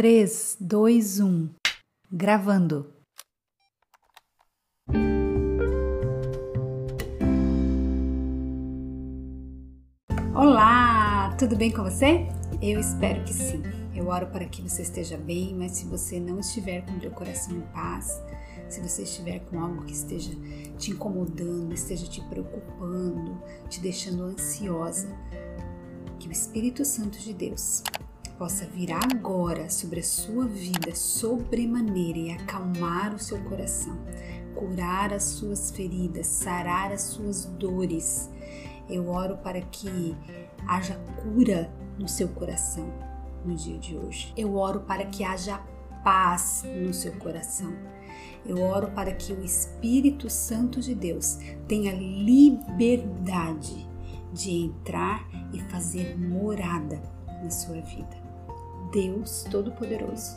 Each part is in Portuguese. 3, 2, 1. Gravando. Olá, tudo bem com você? Eu espero que sim. Eu oro para que você esteja bem, mas se você não estiver com o teu coração em paz, se você estiver com algo que esteja te incomodando, esteja te preocupando, te deixando ansiosa, que o Espírito Santo de Deus possa vir agora sobre a sua vida sobremaneira e acalmar o seu coração, curar as suas feridas, sarar as suas dores. Eu oro para que haja cura no seu coração no dia de hoje. Eu oro para que haja paz no seu coração. Eu oro para que o Espírito Santo de Deus tenha liberdade de entrar e fazer morada na sua vida. Deus Todo-Poderoso,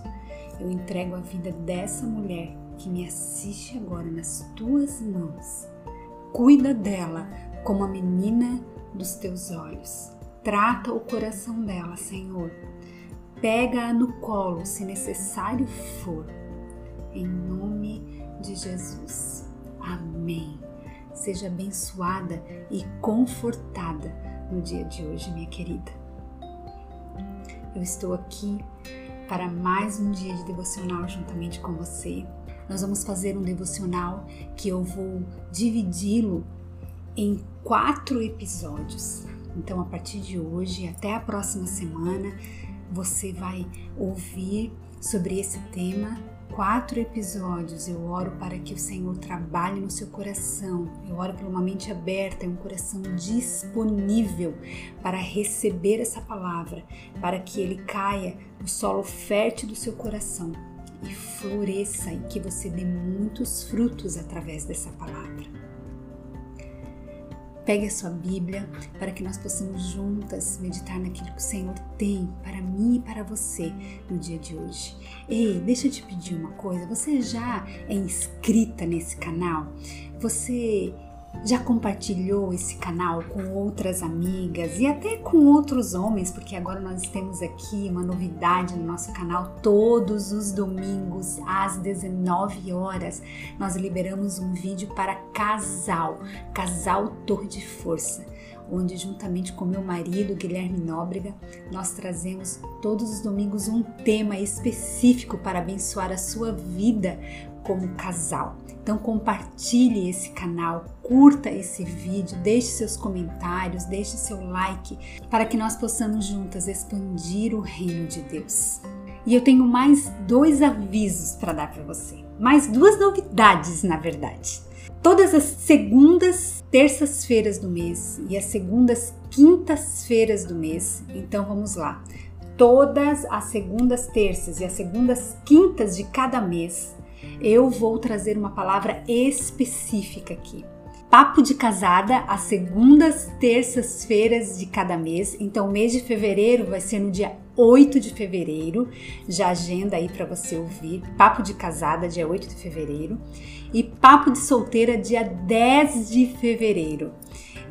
eu entrego a vida dessa mulher que me assiste agora nas tuas mãos. Cuida dela como a menina dos teus olhos. Trata o coração dela, Senhor. Pega-a no colo, se necessário for. Em nome de Jesus. Amém. Seja abençoada e confortada no dia de hoje, minha querida. Eu estou aqui para mais um dia de devocional juntamente com você. Nós vamos fazer um devocional que eu vou dividi-lo em 4 episódios. Então, a partir de hoje, até a próxima semana, você vai ouvir sobre esse tema 4 episódios. Eu oro para que o Senhor trabalhe no seu coração. Eu oro por uma mente aberta e um coração disponível para receber essa palavra, para que ele caia no solo fértil do seu coração e floresça e que você dê muitos frutos através dessa palavra. Pegue a sua Bíblia para que nós possamos juntas meditar naquilo que o Senhor tem para mim e para você no dia de hoje. Ei, deixa eu te pedir uma coisa, você já é inscrita nesse canal? Você já compartilhou esse canal com outras amigas e até com outros homens? Porque agora nós temos aqui uma novidade no nosso canal. Todos os domingos às 19 horas nós liberamos um vídeo para casal Torre de Força, onde juntamente com meu marido Guilherme Nóbrega nós trazemos todos os domingos um tema específico para abençoar a sua vida como casal. Então compartilhe esse canal, curta esse vídeo, deixe seus comentários, deixe seu like, para que nós possamos juntas expandir o reino de Deus. E eu tenho mais 2 avisos para dar para você, mais 2 novidades na verdade. Todas as segundas, terças-feiras do mês e as segundas, quintas-feiras do mês, então vamos lá. Todas as segundas, terças e as segundas, quintas de cada mês, eu vou trazer uma palavra específica aqui. Papo de casada às segundas, terças-feiras de cada mês. Então, o mês de fevereiro vai ser no dia 8 de fevereiro. Já agenda aí para você ouvir. Papo de casada, dia 8 de fevereiro. E papo de solteira, dia 10 de fevereiro.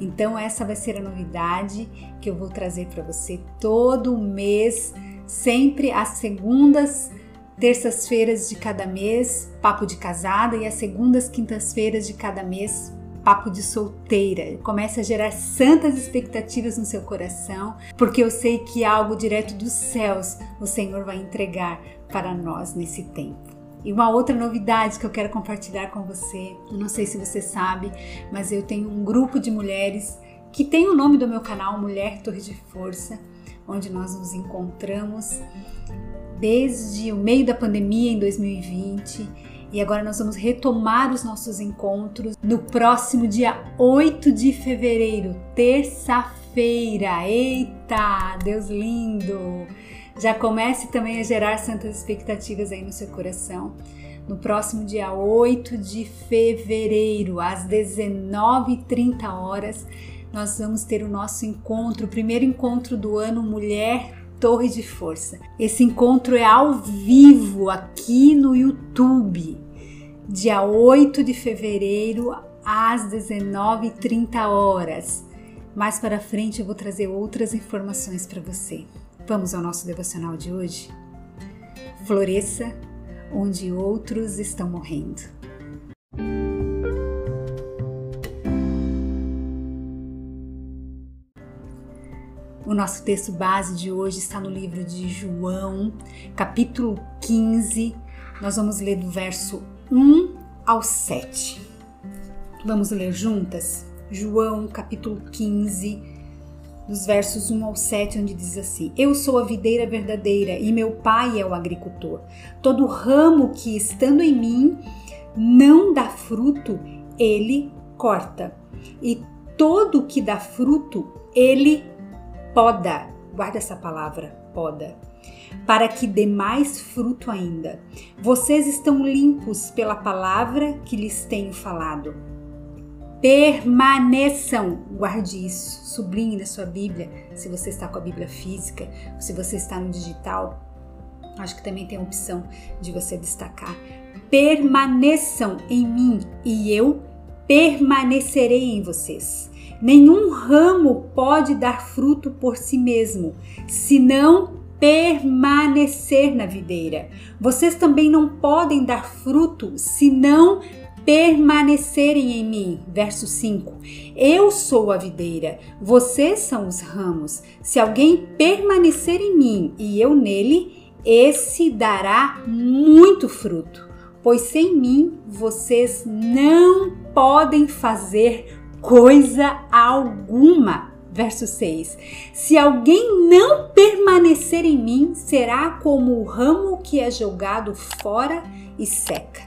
Então, essa vai ser a novidade que eu vou trazer para você todo mês, sempre às segundas, terças-feiras de cada mês, papo de casada, e as segundas, quintas-feiras de cada mês, papo de solteira. Começa a gerar santas expectativas no seu coração, porque eu sei que algo direto dos céus o Senhor vai entregar para nós nesse tempo. E uma outra novidade que eu quero compartilhar com você, eu não sei se você sabe, mas eu tenho um grupo de mulheres que tem o nome do meu canal, Mulher Torre de Força, onde nós nos encontramos desde o meio da pandemia em 2020, e agora nós vamos retomar os nossos encontros no próximo dia 8 de fevereiro, terça-feira. Eita, Deus lindo! Já comece também a gerar santas expectativas aí no seu coração. No próximo dia 8 de fevereiro, às 19h30, nós vamos ter o nosso encontro, o primeiro encontro do ano Mulher Torre de Força. Esse encontro é ao vivo aqui no YouTube, dia 8 de fevereiro às 19h30. Mais para frente eu vou trazer outras informações para você. Vamos ao nosso devocional de hoje? floresça onde outros estão morrendo. O nosso texto base de hoje está no livro de João, capítulo 15. Nós vamos ler do verso 1 ao 7. Vamos ler juntas? João, capítulo 15, dos versos 1 ao 7, onde diz assim: Eu sou a videira verdadeira e meu pai é o agricultor. Todo ramo que estando em mim não dá fruto, ele corta. E todo que dá fruto, ele poda. Guarda essa palavra, poda. Para que dê mais fruto ainda. Vocês estão limpos pela palavra que lhes tenho falado. Permaneçam. Guarde isso. Sublinhe na sua Bíblia. Se você está com a Bíblia física, se você está no digital, acho que também tem a opção de você destacar. Permaneçam em mim e eu permanecerei em vocês. Nenhum ramo pode dar fruto por si mesmo, se não permanecer na videira. Vocês também não podem dar fruto se não permanecerem em mim. Verso 5. Eu sou a videira, vocês são os ramos. Se alguém permanecer em mim e eu nele, esse dará muito fruto, pois sem mim vocês não podem fazer coisa alguma. Verso 6. Se alguém não permanecer em mim, será como o ramo que é jogado fora e seca.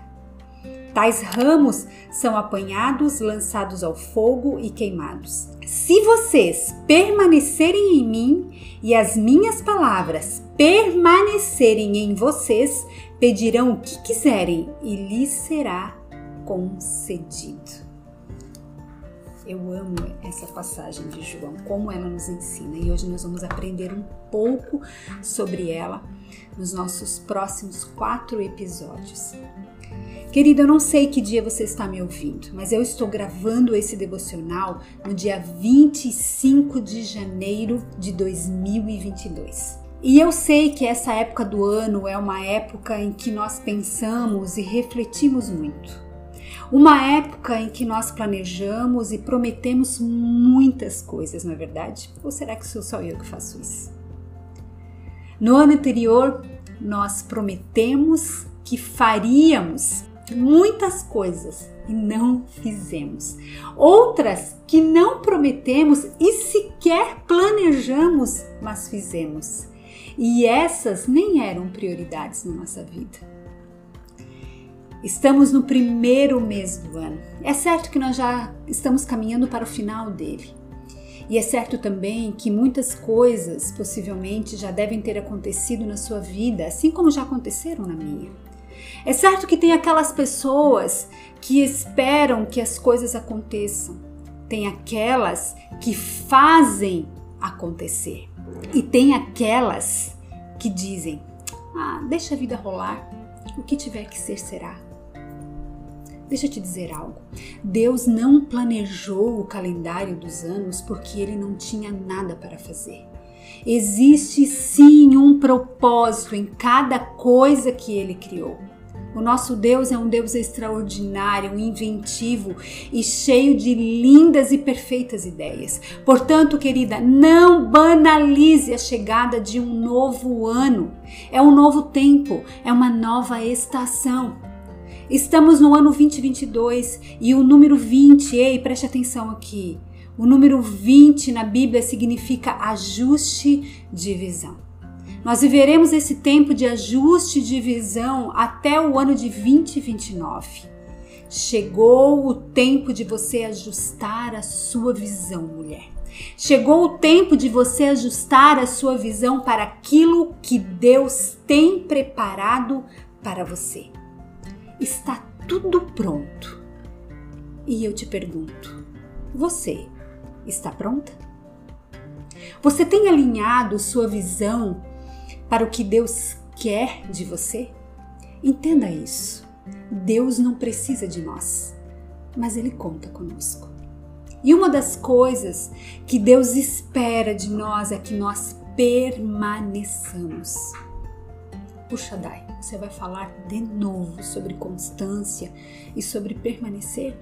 Tais ramos são apanhados, lançados ao fogo e queimados. Se vocês permanecerem em mim e as minhas palavras permanecerem em vocês, pedirão o que quiserem e lhes será concedido. Eu amo essa passagem de João, como ela nos ensina, e hoje nós vamos aprender um pouco sobre ela nos nossos próximos 4 episódios. Querida, eu não sei que dia você está me ouvindo, mas eu estou gravando esse devocional no dia 25 de janeiro de 2022. E eu sei que essa época do ano é uma época em que nós pensamos e refletimos muito. Uma época em que nós planejamos e prometemos muitas coisas, não é verdade? Ou será que sou só eu que faço isso? No ano anterior, nós prometemos que faríamos muitas coisas e não fizemos. Outras que não prometemos e sequer planejamos, mas fizemos. E essas nem eram prioridades na nossa vida. Estamos no primeiro mês do ano. É certo que nós já estamos caminhando para o final dele. E é certo também que muitas coisas possivelmente já devem ter acontecido na sua vida, assim como já aconteceram na minha. É certo que tem aquelas pessoas que esperam que as coisas aconteçam. Tem aquelas que fazem acontecer. E tem aquelas que dizem, deixa a vida rolar, o que tiver que ser, será. Deixa eu te dizer algo. Deus não planejou o calendário dos anos porque ele não tinha nada para fazer. Existe sim um propósito em cada coisa que ele criou. O nosso Deus é um Deus extraordinário, inventivo e cheio de lindas e perfeitas ideias. Portanto, querida, não banalize a chegada de um novo ano. É um novo tempo, é uma nova estação. Estamos no ano 2022 e o número 20, preste atenção aqui. O número 20 na Bíblia significa ajuste de visão. Nós viveremos esse tempo de ajuste de visão até o ano de 2029. Chegou o tempo de você ajustar a sua visão, mulher. Chegou o tempo de você ajustar a sua visão para aquilo que Deus tem preparado para você. Está tudo pronto. E eu te pergunto, você está pronta? Você tem alinhado sua visão para o que Deus quer de você? Entenda isso. Deus não precisa de nós, mas ele conta conosco. E uma das coisas que Deus espera de nós é que nós permaneçamos. o Shaddai. Você vai falar de novo sobre constância e sobre permanecer.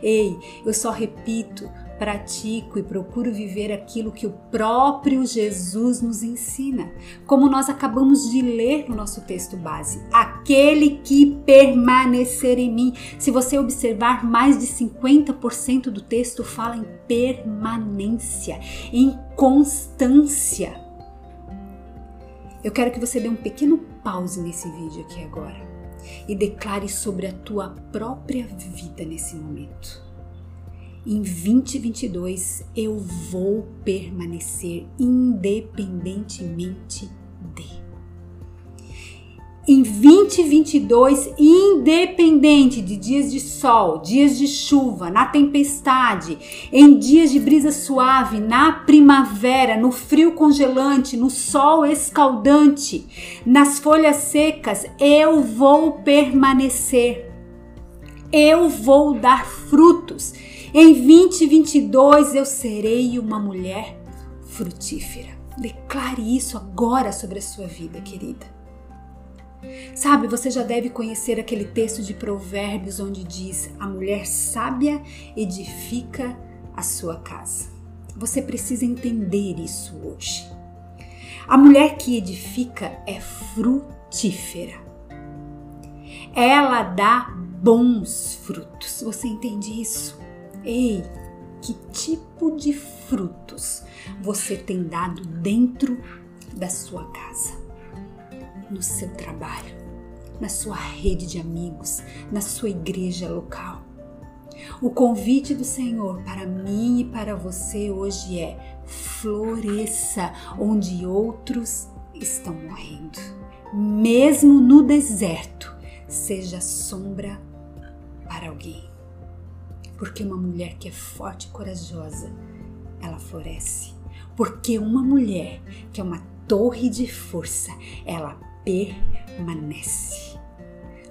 Ei, eu só repito, pratico e procuro viver aquilo que o próprio Jesus nos ensina. Como nós acabamos de ler no nosso texto base, aquele que permanecer em mim. Se você observar, mais de 50% do texto fala em permanência, em constância. Eu quero que você dê um pequeno pause nesse vídeo aqui agora e declare sobre a tua própria vida nesse momento. Em 2022 eu vou permanecer, independentemente de. Em 2022, independente de dias de sol, dias de chuva, na tempestade, em dias de brisa suave, na primavera, no frio congelante, no sol escaldante, nas folhas secas, eu vou permanecer. Eu vou dar frutos. Em 2022 eu serei uma mulher frutífera. Declare isso agora sobre a sua vida, querida. Sabe, você já deve conhecer aquele texto de Provérbios onde diz: a mulher sábia edifica a sua casa. Você precisa entender isso hoje. A mulher que edifica é frutífera. Ela dá bons frutos. Você entende isso? Ei, que tipo de frutos você tem dado dentro da sua casa? No seu trabalho, na sua rede de amigos, na sua igreja local. O convite do Senhor para mim e para você hoje é: floresça onde outros estão morrendo. Mesmo no deserto, seja sombra para alguém. Porque uma mulher que é forte e corajosa, ela floresce. Porque uma mulher que é uma torre de força, ela permanece.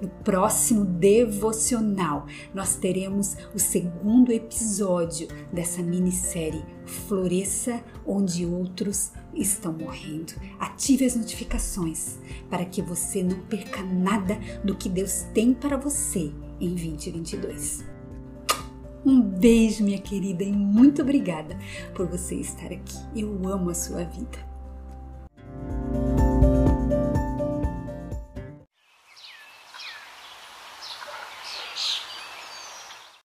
No próximo devocional, nós teremos o segundo episódio dessa minissérie Floresça onde outros estão morrendo. Ative as notificações para que você não perca nada do que Deus tem para você em 2022. Um beijo, minha querida, e muito obrigada por você estar aqui. Eu amo a sua vida.